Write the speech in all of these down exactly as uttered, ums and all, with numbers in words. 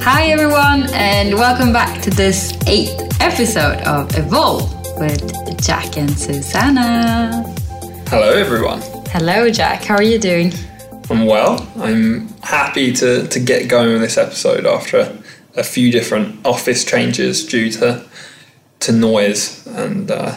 Hi everyone, and welcome back to this eighth episode of Evolve with Jack and Susanna. Hello everyone. Hello Jack, how are you doing? I'm well. I'm happy to, to get going with this episode after a, a few different office changes due to, to noise and uh,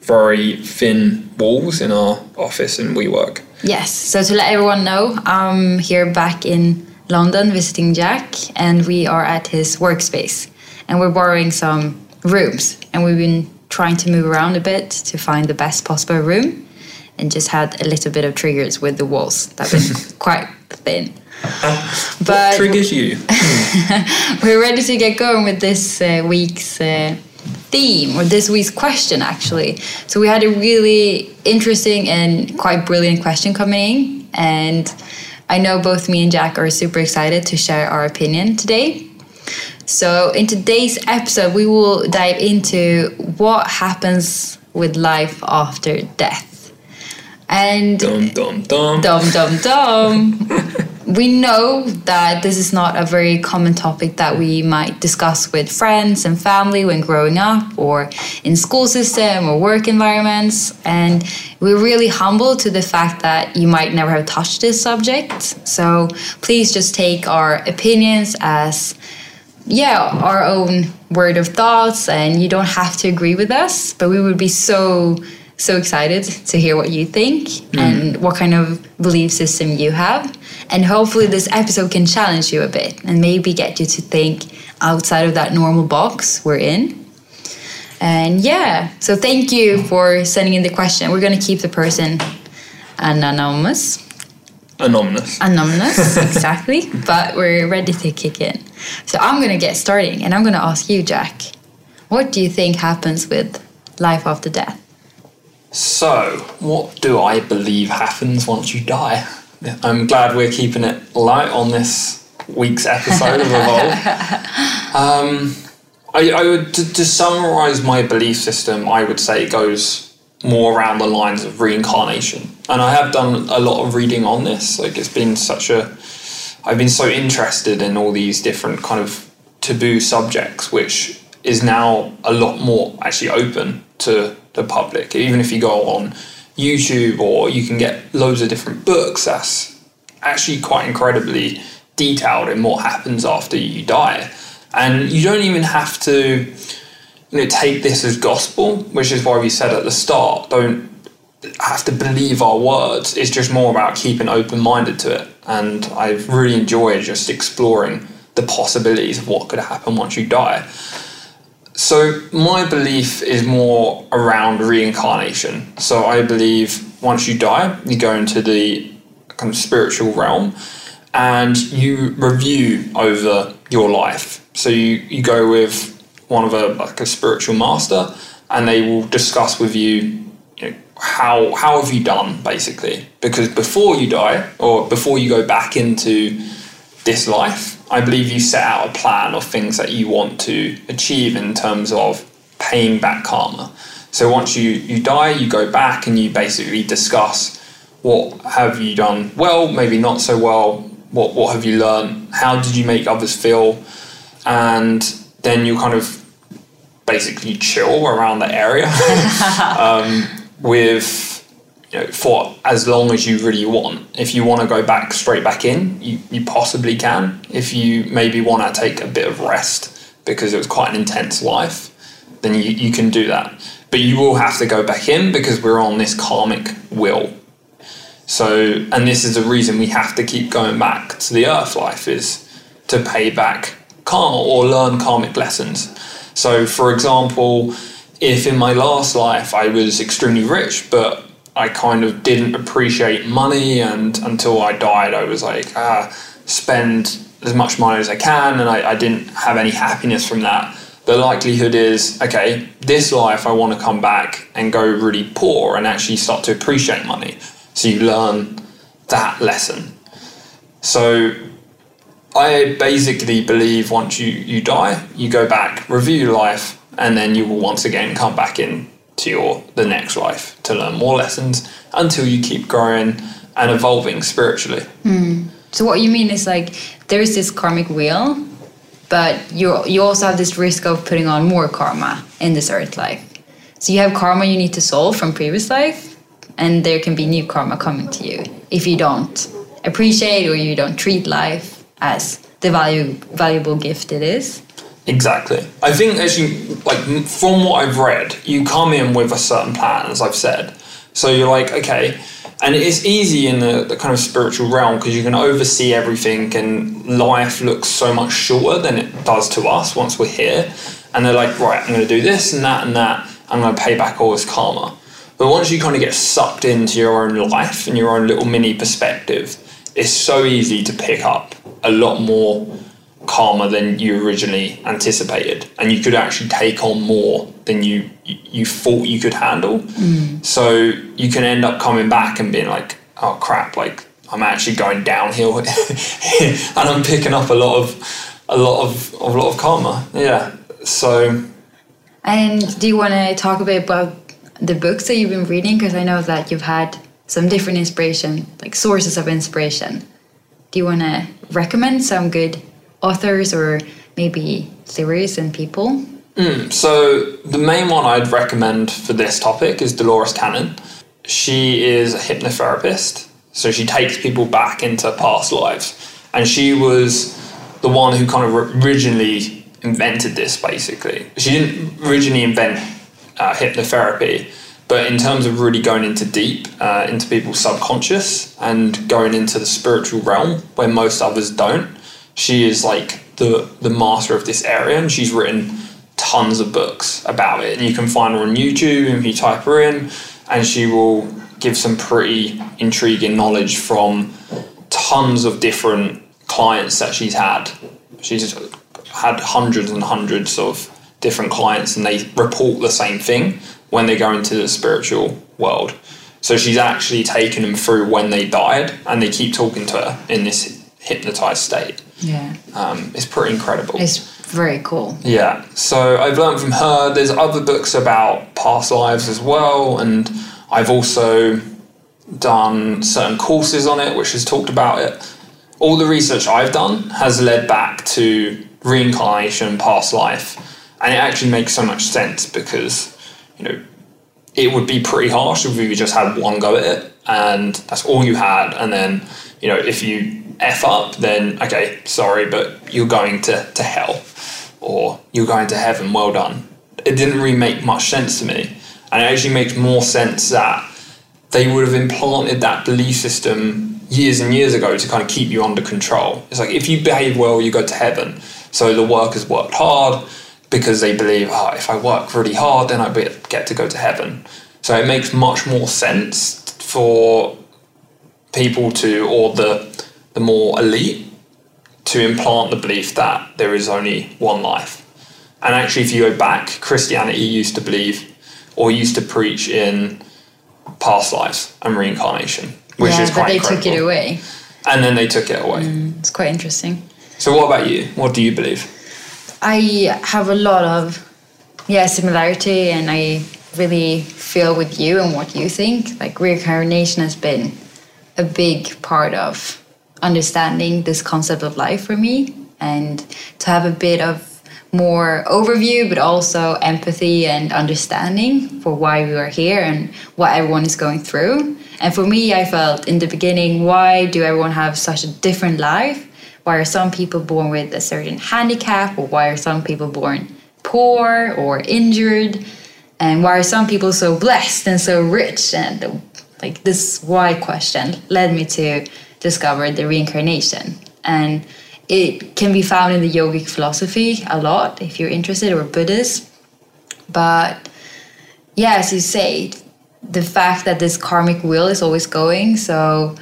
very thin walls in our office in WeWork. Yes, so to let everyone know, I'm here back in London visiting Jack, and we are at his workspace and we're borrowing some rooms, and we've been trying to move around a bit to find the best possible room, and just had a little bit of triggers with the walls that were quite thin. Uh, but what triggers you? We're ready to get going with this uh, week's uh, theme, or this week's question actually. So we had a really interesting and quite brilliant question coming in, and I know both me and Jack are super excited to share our opinion today. So in today's episode, we will dive into what happens with life after death. And dum, dum, dum. Dum, dum, dum. We know that this is not a very common topic that we might discuss with friends and family when growing up, or in school system or work environments. And we're really humble to the fact that you might never have touched this subject. So please just take our opinions as, yeah, our own word of thoughts, and you don't have to agree with us, but we would be so, so excited to hear what you think mm. and what kind of belief system you have. And hopefully this episode can challenge you a bit and maybe get you to think outside of that normal box we're in. And yeah, so thank you for sending in the question. We're going to keep the person anonymous. Anonymous. Anonymous, exactly. But we're ready to kick in. So I'm going to get starting, and I'm going to ask you, Jack, what do you think happens with life after death? So, what do I believe happens once you die? I'm glad we're keeping it light on this week's episode of Evolve. Um, I, I would, to, to summarise my belief system, I would say it goes more around the lines of reincarnation. And I have done a lot of reading on this. Like, it's been such a... I've been so interested in all these different kind of taboo subjects, which is now a lot more actually open to the public. Even if you go on YouTube, or you can get loads of different books that's actually quite incredibly detailed in what happens after you die. And you don't even have to, you know, take this as gospel, which is why we said at the start, don't have to believe our words. It's just more about keeping open-minded to it. And I've really enjoyed just exploring the possibilities of what could happen once you die. So my belief is more around reincarnation. So I believe once you die, you go into the kind of spiritual realm and you review over your life. So you, you go with one of a like a spiritual master and they will discuss with you, you know, how how have you done, basically. Because before you die, or before you go back into this life, I believe you set out a plan of things that you want to achieve in terms of paying back karma. So once you, you die, you go back and you basically discuss what have you done well, maybe not so well, what what have you learned, how did you make others feel, and then you kind of basically chill around the area um, with... You know, for as long as you really want. If you want to go back straight back in, you, you possibly can. If you maybe want to take a bit of rest because it was quite an intense life, then you, you can do that. But you will have to go back in because we're on this karmic will. So, and this is the reason we have to keep going back to the earth life, is to pay back karma or learn karmic lessons. So, for example, if in my last life I was extremely rich, but I kind of didn't appreciate money, and until I died, I was like, ah, spend as much money as I can, and I, I didn't have any happiness from that. The likelihood is, okay, this life I want to come back and go really poor and actually start to appreciate money. So you learn that lesson. So I basically believe once you, you die, you go back, review life, and then you will once again come back in to your the next life to learn more lessons until you keep growing and evolving spiritually. Mm. So what you mean is, like, there is this karmic wheel, but you you also have this risk of putting on more karma in this earth life. So you have karma you need to solve from previous life, and there can be new karma coming to you if you don't appreciate or you don't treat life as the value, valuable gift it is. Exactly. I think, as you, like, from what I've read, you come in with a certain plan, as I've said. So you're like, okay, and it's easy in the, the kind of spiritual realm because you can oversee everything, and life looks so much shorter than it does to us once we're here. And they're like, right, I'm going to do this and that and that. I'm going to pay back all this karma. But once you kind of get sucked into your own life and your own little mini perspective, it's so easy to pick up a lot more karma than you originally anticipated, and you could actually take on more than you you thought you could handle. Mm. So you can end up coming back and being like, oh crap, like I'm actually going downhill and I'm picking up a lot of a lot of a lot of karma. Yeah. So, and do you want to talk a bit about the books that you've been reading, because I know that you've had some different inspiration, like sources of inspiration. Do you want to recommend some good authors or maybe theories and people? Mm, so the main one I'd recommend for this topic is Dolores Cannon. She is a hypnotherapist, so she takes people back into past lives. And she was the one who kind of originally invented this, basically. She didn't originally invent uh, hypnotherapy, but in terms of really going into deep, uh, into people's subconscious and going into the spiritual realm where most others don't, she is like the the master of this area, and she's written tons of books about it. And you can find her on YouTube if you type her in, and she will give some pretty intriguing knowledge from tons of different clients that she's had. She's had hundreds and hundreds of different clients, and they report the same thing when they go into the spiritual world. So she's actually taken them through when they died, and they keep talking to her in this hypnotized state. Yeah. Um, it's pretty incredible. It's very cool. Yeah. So I've learned from her. There's other books about past lives as well, and I've also done certain courses on it which has talked about it. All the research I've done has led back to reincarnation, past life, and it actually makes so much sense because, you know, it would be pretty harsh if you just had one go at it and that's all you had, and then, you know, if you F up, then okay, sorry, but you're going to, to hell, or you're going to heaven, well done. It didn't really make much sense to me, and it actually makes more sense that they would have implanted that belief system years and years ago to kind of keep you under control. It's like, if you behave well, you go to heaven. So the workers worked hard because they believe, oh, if I work really hard, then I get to go to heaven. So it makes much more sense for people to, or the the more elite, to implant the belief that there is only one life. And actually, if you go back, Christianity used to believe or used to preach in past lives and reincarnation, which yeah, is quite incredible. Yeah, but they took it away. And then they took it away. Mm, it's quite interesting. So what about you? What do you believe? I have a lot of, yeah, similarity, and I really feel with you and what you think. Like, reincarnation has been a big part of understanding this concept of life for me, and to have a bit of more overview, but also empathy and understanding for why we are here and what everyone is going through. And for me, I felt in the beginning, why do everyone have such a different life? Why are some people born with a certain handicap, or why are some people born poor or injured? And why are some people so blessed and so rich? And like, this why question led me to discover the reincarnation. And it can be found in the yogic philosophy a lot, if you're interested, or Buddhist. But yeah, as you say, the fact that this karmic wheel is always going, so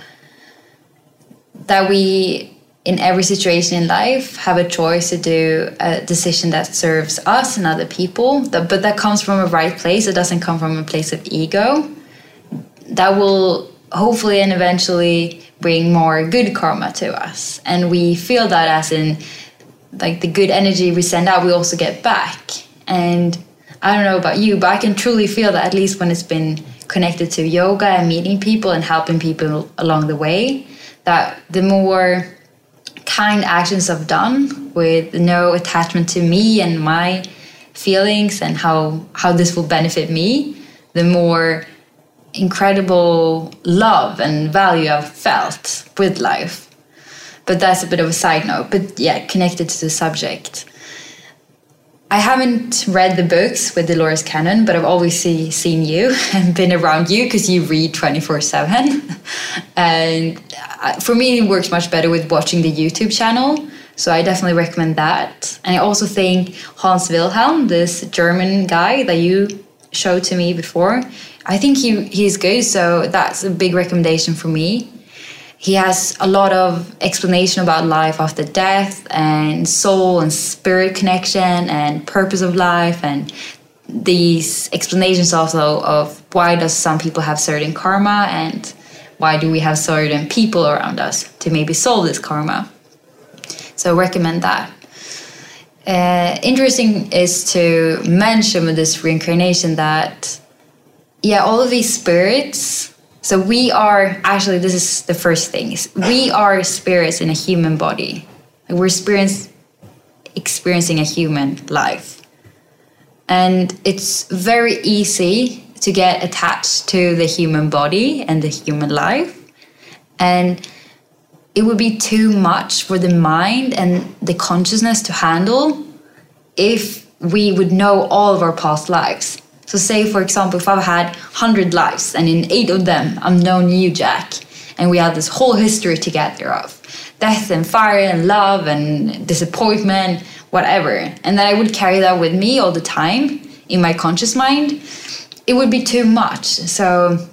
that we, in every situation in life, have a choice to do a decision that serves us and other people, but that comes from a right place. It doesn't come from a place of ego. That will hopefully and eventually bring more good karma to us. And we feel that as in, like, the good energy we send out, we also get back. And I don't know about you, but I can truly feel that, at least when it's been connected to yoga and meeting people and helping people along the way, that the more kind actions I've done with no attachment to me and my feelings and how how this will benefit me, the more incredible love and value I've felt with life. But that's a bit of a side note, but yeah, connected to the subject. I haven't read the books with Dolores Cannon, but I've always see, seen you and been around you because you read twenty-four seven. And for me, it works much better with watching the YouTube channel. So I definitely recommend that. And I also think Hans Wilhelm, this German guy that you showed to me before, I think he, he's good. So that's a big recommendation for me. He has a lot of explanation about life after death and soul and spirit connection and purpose of life, and these explanations also of why does some people have certain karma and why do we have certain people around us to maybe solve this karma. So I recommend that. Uh, interesting is to mention with this reincarnation that, yeah, all of these spirits... So we are, actually, this is the first thing. We are spirits in a human body. We're experience, experiencing a human life. And it's very easy to get attached to the human body and the human life. And it would be too much for the mind and the consciousness to handle if we would know all of our past lives. So say, for example, if I've had one hundred lives and in eight of them I've known you, Jack, and we have this whole history together of death and fire and love and disappointment, whatever, and that I would carry that with me all the time in my conscious mind, it would be too much. So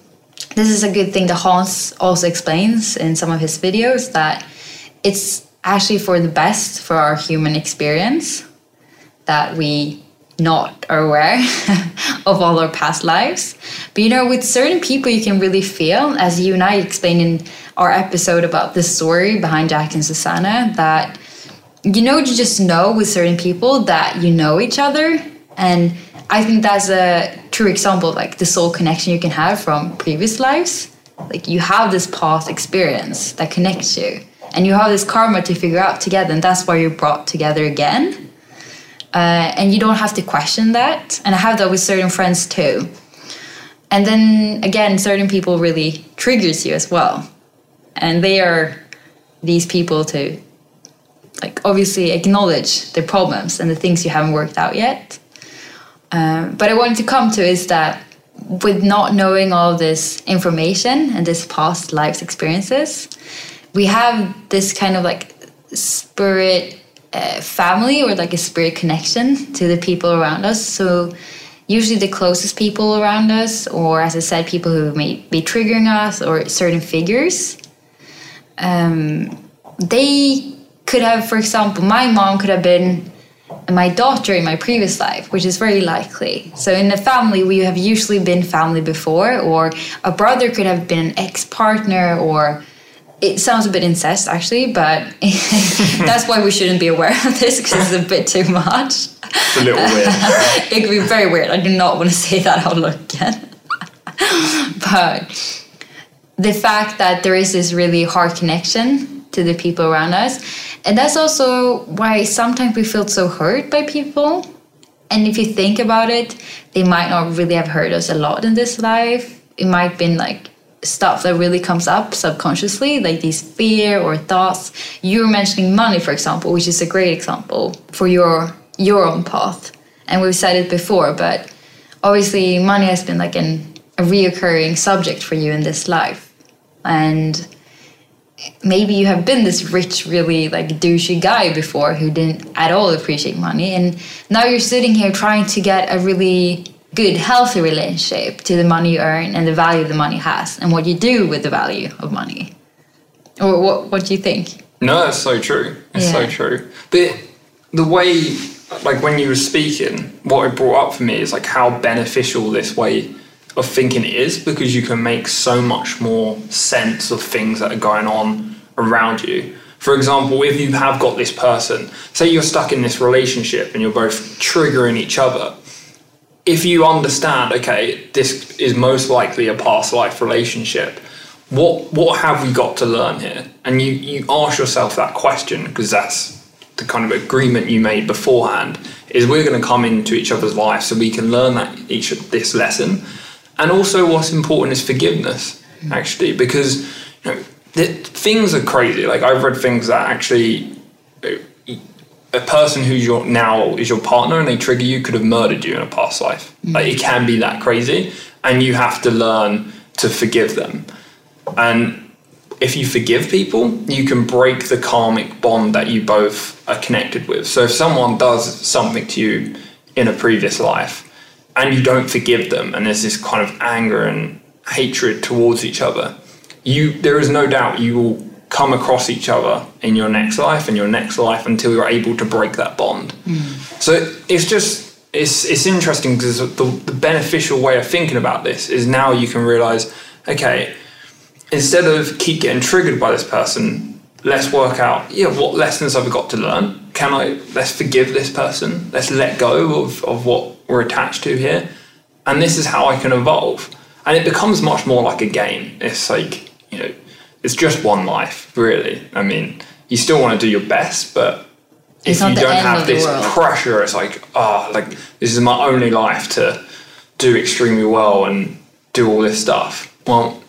this is a good thing that Hans also explains in some of his videos, that it's actually for the best for our human experience that we not are aware of all our past lives. But you know, with certain people you can really feel, as you and I explained in our episode about the story behind Jack and Susanna, that you know, you just know with certain people that you know each other. And I think that's a true example of, like, the soul connection you can have from previous lives. Like, you have this past experience that connects you, and you have this karma to figure out together, and that's why you're brought together again. Uh, and you don't have to question that. And I have that with certain friends too. And then again, certain people really triggers you as well. And they are these people to, like, obviously acknowledge the problems and the things you haven't worked out yet. Um, but I wanted to come to is that with not knowing all this information and this past life's experiences, we have this kind of, like, spirit Uh, family, or like a spirit connection to the people around us. So usually the closest people around us, or as I said, people who may be triggering us, or certain figures. Um, they could have, for example, my mom could have been my daughter in my previous life, which is very likely. So in a family, we have usually been family before, or a brother could have been an ex-partner, or it sounds a bit incest actually, but that's why we shouldn't be aware of this, because it's a bit too much. It's a little weird. It could be very weird. I do not want to say that out loud again. But the fact that there is this really hard connection to the people around us. And that's also why sometimes we feel so hurt by people. And if you think about it, they might not really have hurt us a lot in this life. It might have been like stuff that really comes up subconsciously, like these fear or thoughts. You were mentioning money, for example, which is a great example for your your own path. And we've said it before, but obviously money has been like an, a reoccurring subject for you in this life. And maybe you have been this rich, really like douchey guy before who didn't at all appreciate money. And now you're sitting here trying to get a really good, healthy relationship to the money you earn and the value the money has and what you do with the value of money. Or what, what do you think? No, that's so true. It's yeah. so true. But the way, like when you were speaking, what it brought up for me is like how beneficial this way of thinking it is, because you can make so much more sense of things that are going on around you. For example, if you have got this person, say you're stuck in this relationship and you're both triggering each other, if you understand, okay, this is most likely a past life relationship, what what have we got to learn here? And you, you ask yourself that question, because that's the kind of agreement you made beforehand, is we're going to come into each other's life so we can learn that each of this lesson. And also what's important is forgiveness, actually, because you know, the, things are crazy. Like I've read things that actually a person who you're now is your partner and they trigger you could have murdered you in a past life. Like it can be that crazy, and you have to learn to forgive them. And if you forgive people, you can break the karmic bond that you both are connected with. So if someone does something to you in a previous life, and you don't forgive them, and there's this kind of anger and hatred towards each other, you there is no doubt you will come across each other in your next life and your next life until you're able to break that bond. Mm. So it's just, it's it's interesting, because the, the beneficial way of thinking about this is now you can realize, okay, instead of keep getting triggered by this person, let's work out, yeah, what lessons have I got to learn? Can I, let's forgive this person. Let's let go of, of what we're attached to here, and this is how I can evolve. And it becomes much more like a game. It's like, you know, it's just one life, really. I mean, you still want to do your best, but if you don't have this pressure, it's like, ah, oh, like this is my only life to do extremely well and do all this stuff. Well,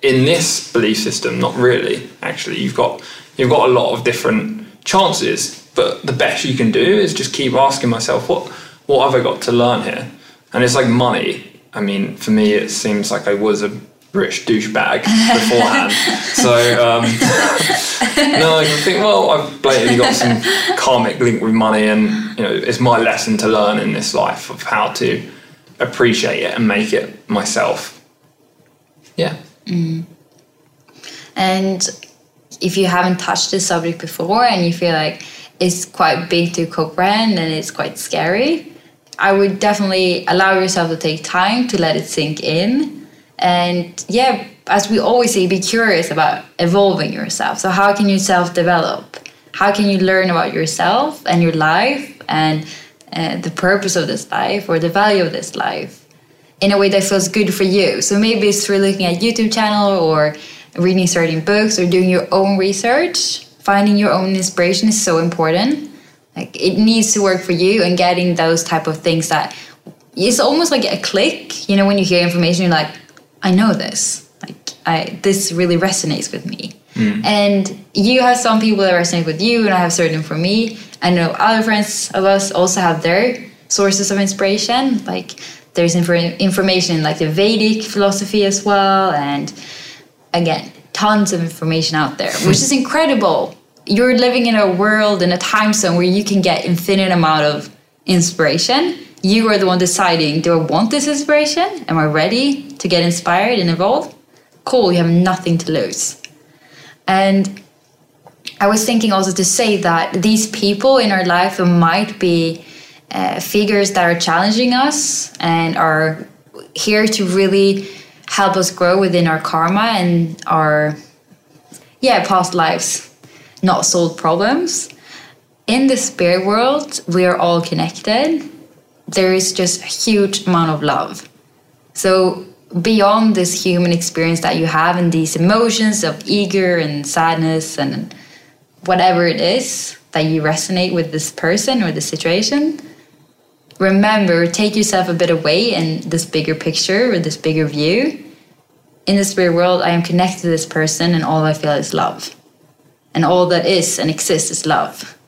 in this belief system, not really. Actually, you've got you've got a lot of different chances, but the best you can do is just keep asking myself, what. What have I got to learn here? And it's like money. I mean, for me, it seems like I was a rich douchebag beforehand. so um, no, I think, well, I've blatantly got some karmic link with money, and you know, it's my lesson to learn in this life of how to appreciate it and make it myself. Yeah. Mm. And if you haven't touched this subject before, and you feel like it's quite big to comprehend and it's quite scary, I would definitely allow yourself to take time to let it sink in. And yeah, as we always say, be curious about evolving yourself. So how can you self-develop? How can you learn about yourself and your life and uh, the purpose of this life or the value of this life in a way that feels good for you? So maybe it's through looking at YouTube channel or reading certain books or doing your own research. Finding your own inspiration is so important. Like it needs to work for you, and getting those type of things that it's almost like a click. You know, when you hear information, you're like, I know this. Like I, this really resonates with me. Mm. And you have some people that resonate with you, and I have certain for me. I know other friends of us also have their sources of inspiration. Like there's inf- information in like the Vedic philosophy as well. And again, tons of information out there, which is incredible. You're living in a world, in a time zone where you can get infinite amount of inspiration you are the one deciding, do I want this inspiration? Am I ready to get inspired and evolve? Cool, you have nothing to lose. And I was thinking also to say that these people in our life who might be uh, figures that are challenging us and are here to really help us grow within our karma and our yeah past lives, not solved problems. In the spirit world, we are all connected. There is just a huge amount of love. So beyond this human experience that you have and these emotions of eager and sadness and whatever it is that you resonate with this person or the situation, remember, take yourself a bit away in this bigger picture or this bigger view. In the spirit world, I am connected to this person and all I feel is love. And all that is and exists is love.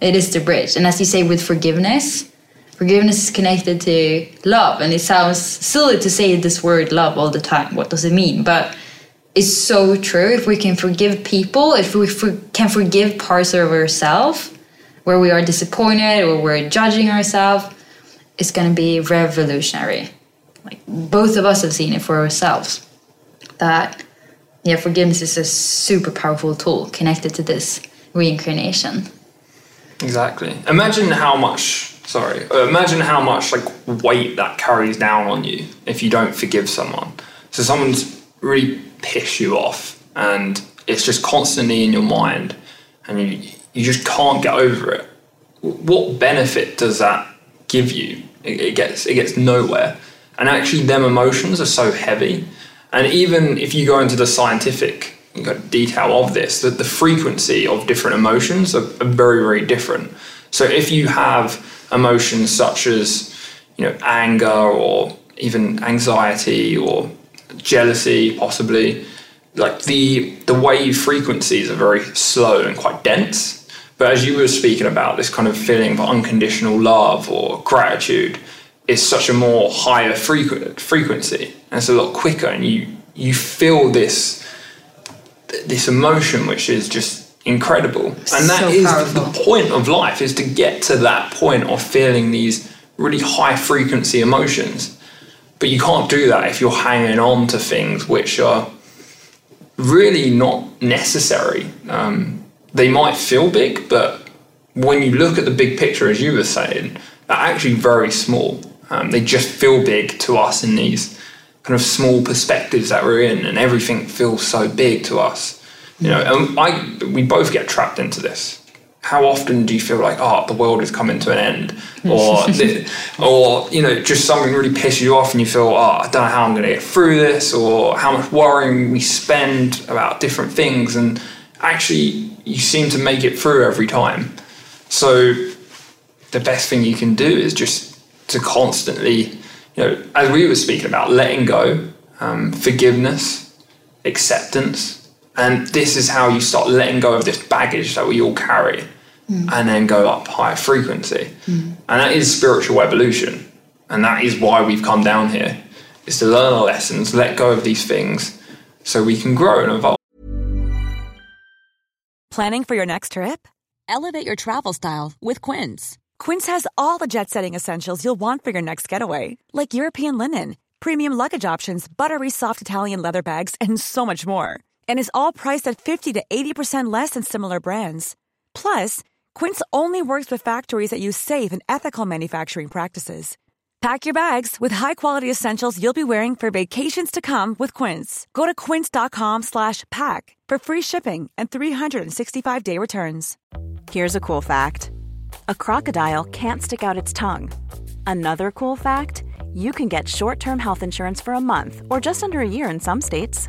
It is the bridge. And as you say with forgiveness, forgiveness is connected to love, and it sounds silly to say this word love all the time. What does it mean? But it's so true. If we can forgive people, if we for- can forgive parts of ourselves where we are disappointed or we're judging ourselves, it's going to be revolutionary. Like both of us have seen it for ourselves. That yeah, forgiveness is a super powerful tool connected to this reincarnation. Exactly. Imagine how much. Sorry. Imagine how much like weight that carries down on you if you don't forgive someone. So someone's really pissed you off, and it's just constantly in your mind, and you you just can't get over it. What benefit does that give you? It, it gets it gets nowhere. And actually, them emotions are so heavy. And even if you go into the scientific detail of this, that the frequency of different emotions are, are very very different. So if you have emotions such as, you know, anger or even anxiety or jealousy, possibly, like the the wave frequencies are very slow and quite dense. But as you were speaking about, this kind of feeling of unconditional love or gratitude is such a more higher frequ- frequency, and it's a lot quicker, and you you feel this this emotion which is just incredible. And that so is powerful. The point of life is to get to that point of feeling these really high frequency emotions. But you can't do that if you're hanging on to things which are really not necessary. Um, they might feel big, but when you look at the big picture, as you were saying, they're actually very small. Um, they just feel big to us in these kind of small perspectives that we're in, and everything feels so big to us. You know, and I we both get trapped into this. How often do you feel like, oh, the world is coming to an end, or this, or you know, just something really pisses you off, and you feel, oh, I don't know how I'm going to get through this, or how much worrying we spend about different things, and actually, you seem to make it through every time. So, the best thing you can do is just to constantly, you know, as we were speaking about, letting go, um, forgiveness, acceptance. And this is how you start letting go of this baggage that we all carry mm. and then go up higher frequency. Mm. And that is spiritual evolution. And that is why we've come down here, is to learn our lessons, let go of these things so we can grow and evolve. Planning for your next trip? Elevate your travel style with Quince. Quince has all the jet-setting essentials you'll want for your next getaway, like European linen, premium luggage options, buttery soft Italian leather bags, and so much more. And is all priced at fifty to eighty percent less than similar brands. Plus, Quince only works with factories that use safe and ethical manufacturing practices. Pack your bags with high-quality essentials you'll be wearing for vacations to come with Quince. Go to quince dot com slash pack for free shipping and three sixty-five day returns. Here's a cool fact. A crocodile can't stick out its tongue. Another cool fact, you can get short-term health insurance for a month or just under a year in some states.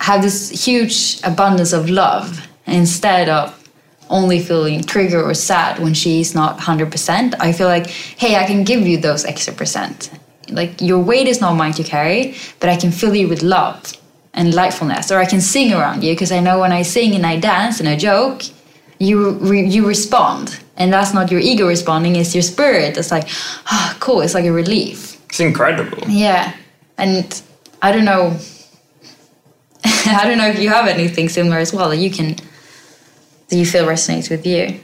have this huge abundance of love instead of only feeling triggered or sad when she's not one hundred percent. I feel like, hey, I can give you those extra percent. Like, your weight is not mine to carry, but I can fill you with love and lightfulness. Or I can sing around you, because I know when I sing and I dance and I joke, you re- you respond, and that's not your ego responding, it's your spirit. It's like, ah, oh, cool, it's like a relief. It's incredible. Yeah, and I don't know, I don't know if you have anything similar as well that you can, that you feel resonates with you.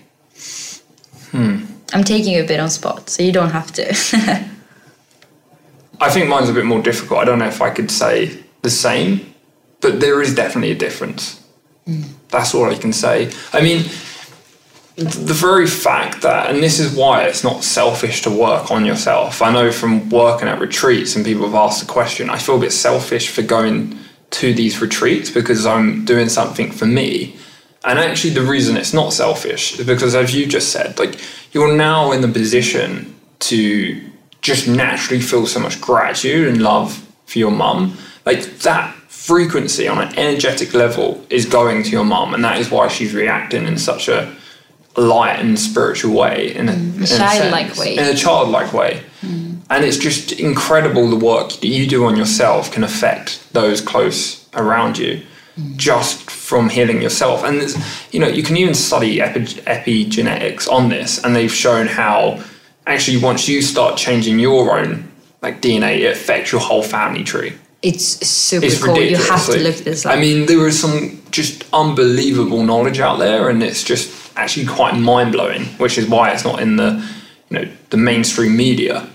Hmm. I'm taking you a bit on spot, so you don't have to. I think mine's a bit more difficult. I don't know if I could say the same, but there is definitely a difference. Mm. That's all I can say. I mean, the very fact that, and this is why it's not selfish to work on yourself. I know from working at retreats, and people have asked the question, I feel a bit selfish for going to these retreats because I'm doing something for me. And actually the reason it's not selfish is because, as you just said, like, you're now in the position to just naturally feel so much gratitude and love for your mum. Like, that frequency on an energetic level is going to your mum, and that is why she's reacting in such a light and spiritual way, in a, mm, a childlike way, in a childlike way. Mm. And it's just incredible the work that you do on yourself can affect those close around you, mm, just from healing yourself. And it's, you know, you can even study epi- epigenetics on this, and they've shown how actually once you start changing your own like D N A, it affects your whole family tree. It's super it's cool. Ridiculous. You have to look this up. I mean, there is some just unbelievable knowledge out there, and it's just actually quite mind-blowing, which is why it's not in the, you know, the mainstream media.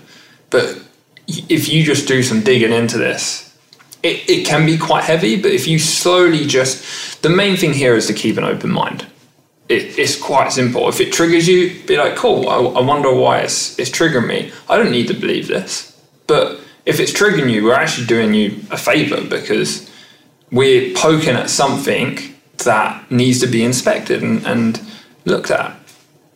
But if you just do some digging into this, it, it can be quite heavy, but if you slowly just... The main thing here is to keep an open mind. It, it's quite simple. If it triggers you, be like, cool, I, I wonder why it's, it's triggering me. I don't need to believe this, but... If it's triggering you, we're actually doing you a favour, because we're poking at something that needs to be inspected and, and looked at.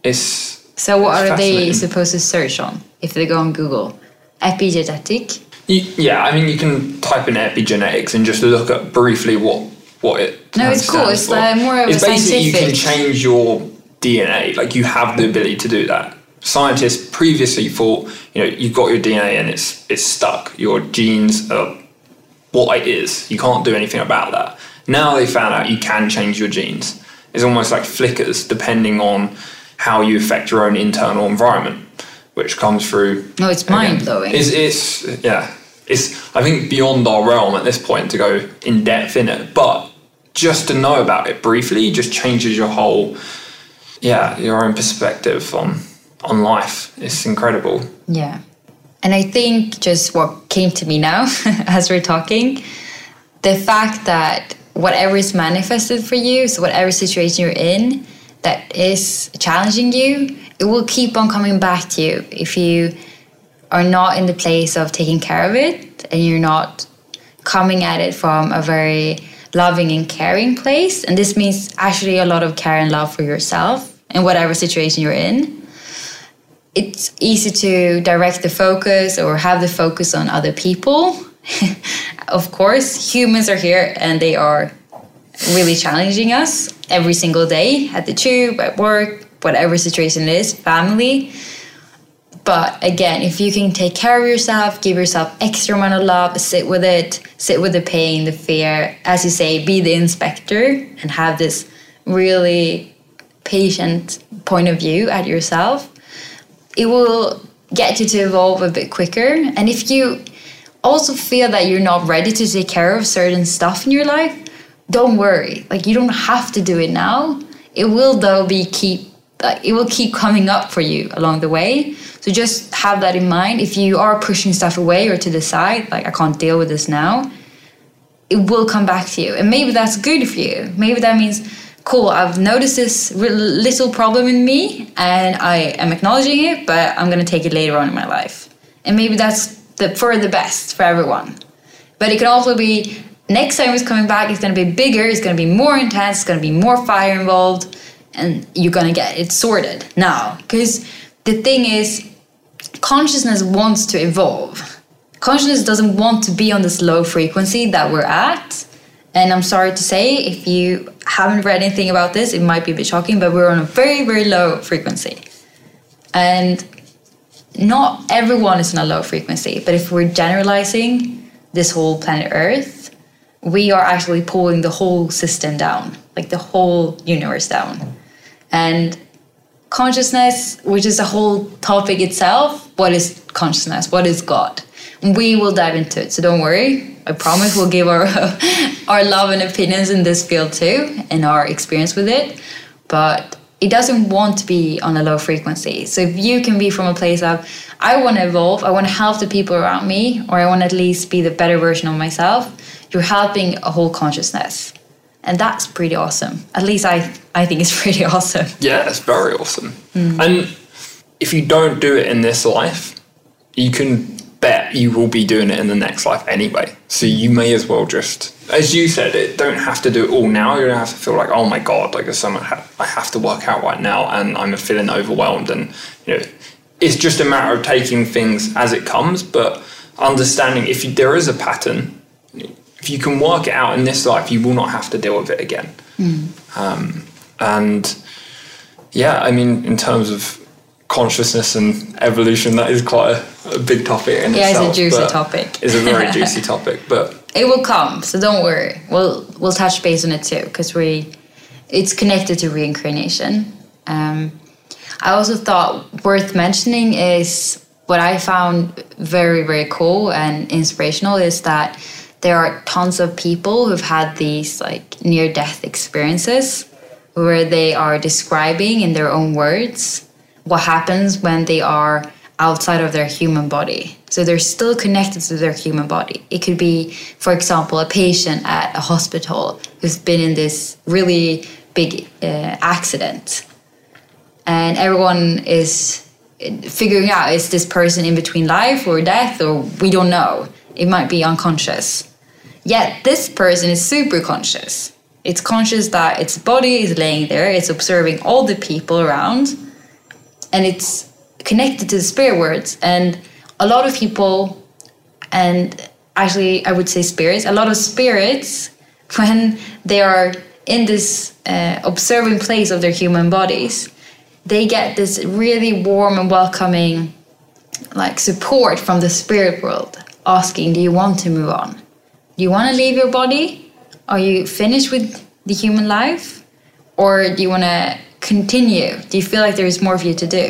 It's So what it's are they supposed to search on if they go on Google? Epigenetic? You, yeah, I mean, you can type in epigenetics and just look at briefly what, what it No, it's cool. It's like more of it's a scientific... Basically, you can change your D N A. Like, you have the ability to do that. Scientists previously thought, you know, you've got your D N A and it's it's stuck. Your genes are what it is. You can't do anything about that. Now they found out you can change your genes. It's almost like flickers, depending on how you affect your own internal environment. which comes through. No, it's mind blowing. It's, it's yeah. It's I think beyond our realm at this point to go in depth in it, but just to know about it briefly just changes your whole yeah your own perspective on on life. It's incredible. Yeah, and I think just what came to me now as we're talking, the fact that whatever is manifested for you, so whatever situation you're in that is challenging you, it will keep on coming back to you if you are not in the place of taking care of it and you're not coming at it from a very loving and caring place. And this means actually a lot of care and love for yourself in whatever situation you're in. It's easy to direct the focus or have the focus on other people. Of course, humans are here and they are really challenging us every single day at the tube, at work, whatever situation it is, family. But again, if you can take care of yourself, give yourself extra amount of love, sit with it, sit with the pain, the fear, as you say, be the inspector and have this really patient point of view at yourself, it will get you to evolve a bit quicker. And if you also feel that you're not ready to take care of certain stuff in your life, don't worry. Like, you don't have to do it now. It will though be keep Like it will keep coming up for you along the way. So just have that in mind. If you are pushing stuff away or to the side, like, I can't deal with this now, it will come back to you. And maybe that's good for you. Maybe that means, cool, I've noticed this little problem in me and I am acknowledging it, but I'm going to take it later on in my life. And maybe that's the, for the best for everyone. But it can also be, next time it's coming back, it's going to be bigger, it's going to be more intense, it's going to be more fire involved. And you're going to get it sorted now. Because the thing is, consciousness wants to evolve. Consciousness doesn't want to be on this low frequency that we're at. And I'm sorry to say, if you haven't read anything about this, it might be a bit shocking, but we're on a very, very low frequency. And not everyone is on a low frequency. But if we're generalizing this whole planet Earth, we are actually pulling the whole system down, like the whole universe down. And consciousness, which is a whole topic itself, what is consciousness? What is God? We will dive into it, so don't worry. I promise we'll give our our love and opinions in this field too, and our experience with it. But it doesn't want to be on a low frequency. So if you can be from a place of, I want to evolve, I want to help the people around me, or I want to at least be the better version of myself, you're helping a whole consciousness. And that's pretty awesome. At least I, I think it's pretty awesome. Yeah, it's very awesome. Mm. And if you don't do it in this life, you can bet you will be doing it in the next life anyway. So you may as well just, as you said, it don't have to do it all now. You don't have to feel like, oh my God, like there's so much ha- I have to work out right now and I'm feeling overwhelmed. And, you know, it's just a matter of taking things as it comes, but understanding if you, there is a pattern, if you can work it out in this life, you will not have to deal with it again. Mm. Um, and yeah, I mean, in terms of consciousness and evolution, that is quite a, a big topic in yeah, itself. Yeah, it's a juicy topic. It's a very juicy topic, but it will come. So don't worry. We'll we'll touch base on it too, because we, it's connected to reincarnation. Um, I also thought worth mentioning is what I found very very cool and inspirational is that there are tons of people who've had these like near-death experiences where they are describing in their own words what happens when they are outside of their human body. So they're still connected to their human body. It could be, for example, a patient at a hospital who's been in this really big uh, accident. And everyone is figuring out, is this person in between life or death, or we don't know. It might be unconscious. Yet this person is super conscious. It's conscious that its body is laying there. It's observing all the people around. And it's connected to the spirit words. And a lot of people, and actually I would say spirits, a lot of spirits, when they are in this uh, observing place of their human bodies, they get this really warm and welcoming like support from the spirit world, asking, do you want to move on? Do you want to leave your body? Are you finished with the human life? Or do you want to continue? Do you feel like there is more for you to do?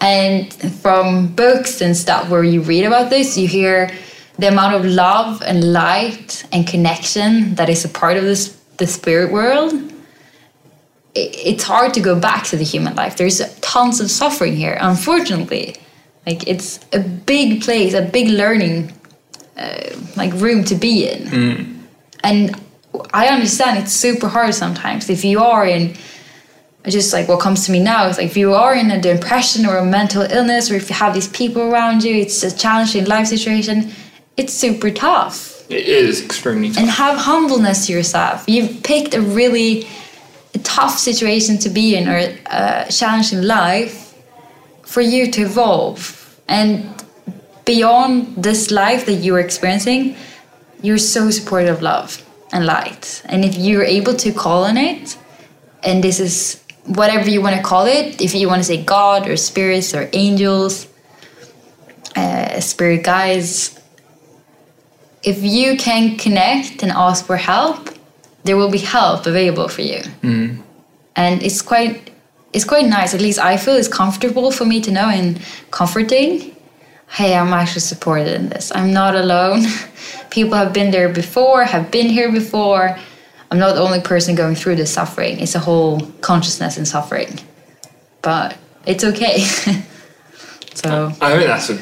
And from books and stuff where you read about this, you hear the amount of love and light and connection that is a part of this, the spirit world. It's hard to go back to the human life. There's tons of suffering here, unfortunately. Like, it's a big place, a big learning uh, like room to be in. Mm. And I understand it's super hard sometimes. If you are in, just like what comes to me now, is like if you are in a depression or a mental illness, or if you have these people around you, it's a challenging life situation. It's super tough. It is extremely tough. And have humbleness to yourself. You've picked a really a tough situation to be in, or a challenging life for you to evolve. And beyond this life that you are experiencing, you're so supportive of love and light. And if you're able to call on it, and this is whatever you want to call it, if you want to say God or spirits or angels, uh, spirit guides, if you can connect and ask for help, there will be help available for you. Mm. And it's quite it's quite nice. At least I feel it's comfortable for me to know and comforting. Hey, I'm actually supported in this. I'm not alone. People have been there before, have been here before. I'm not the only person going through this suffering. It's a whole consciousness in suffering. But it's okay. So I think that's a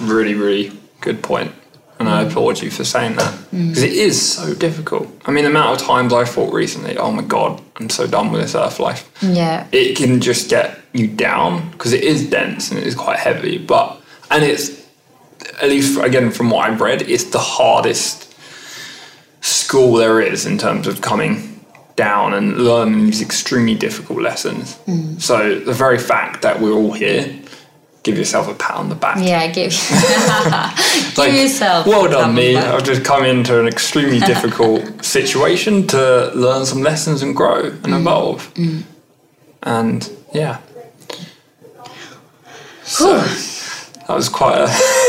really, really good point. And I applaud you for saying that, because mm. it is so difficult. I mean, the amount of times I thought recently, oh my God, I'm so done with this earth life. Yeah. It can just get you down, because it is dense and it is quite heavy. But, and it's, at least again, from what I've read, it's the hardest school there is in terms of coming down and learning these extremely difficult lessons. Mm. So the very fact that we're all here, give yourself a pat on the back. Yeah, give, like, give yourself. Well done, me. I've just come into an extremely difficult situation to learn some lessons and grow and mm. evolve. Mm. And yeah. So that was quite a.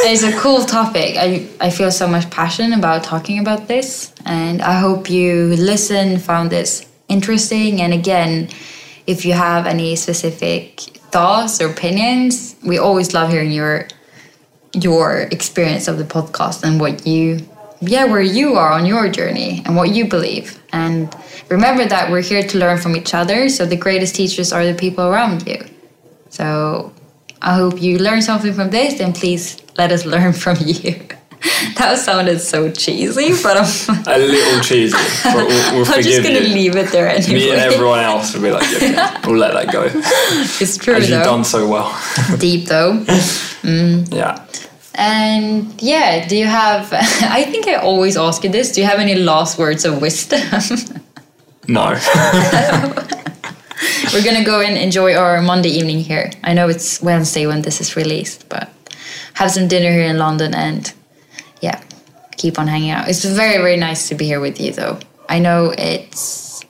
It's a cool topic. I I feel so much passion about talking about this, and I hope you listen found this interesting. And again, if you have any specific thoughts or opinions, we always love hearing your your experience of the podcast and what you yeah where you are on your journey and what you believe. And remember that we're here to learn from each other, so the greatest teachers are the people around you. So I hope you learn something from this, and please let us learn from you. That sounded so cheesy, but I'm a little cheesy, but we'll, we'll I'm just gonna you. leave it there anyway. Me and everyone else will be like, yeah, yeah, we'll let that go. It's true, as though. You've done so well. Deep though. Mm. Yeah. And yeah, do you have? I think I always ask you this. Do you have any last words of wisdom? No. We're gonna go and enjoy our Monday evening here. I know it's Wednesday when this is released, but have some dinner here in London and. Yeah, keep on hanging out. It's very, very nice to be here with you, though. I know it's,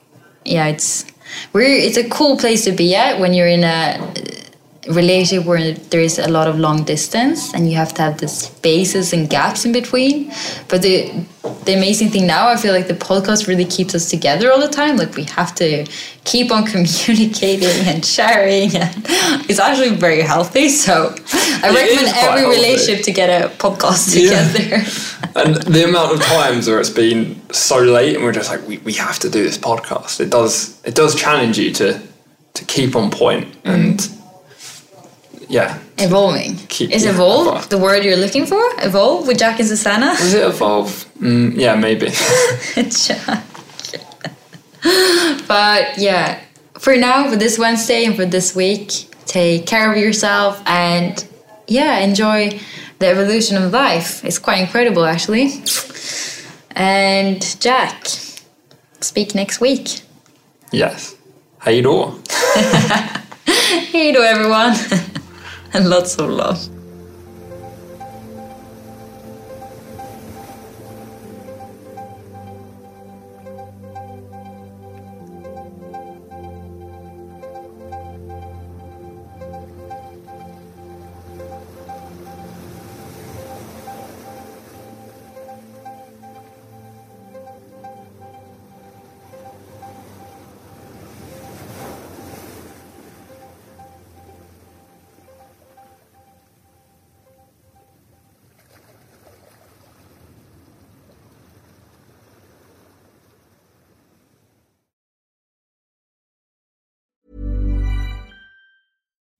yeah, it's we're it's a cool place to be at when you're in a relationship where there is a lot of long distance and you have to have the spaces and gaps in between. But the the amazing thing now, I feel like the podcast really keeps us together all the time. Like, we have to keep on communicating and sharing. And it's actually very healthy. So I it recommend every healthy. relationship to get a podcast together. Yeah. And the amount of times where it's been so late and we're just like, we, we have to do this podcast. It does it does challenge you to to keep on point and yeah. Evolving. Keep, Is yeah, evolve, evolve the word you're looking for? Evolve with Jack and Susanna? Is it evolve? Mm, yeah, maybe. Jack. But yeah, for now, for this Wednesday and for this week, take care of yourself and yeah, enjoy the evolution of life. It's quite incredible, actually. And Jack, speak next week. Yes. Hej då. Hej då, everyone. And lots of love.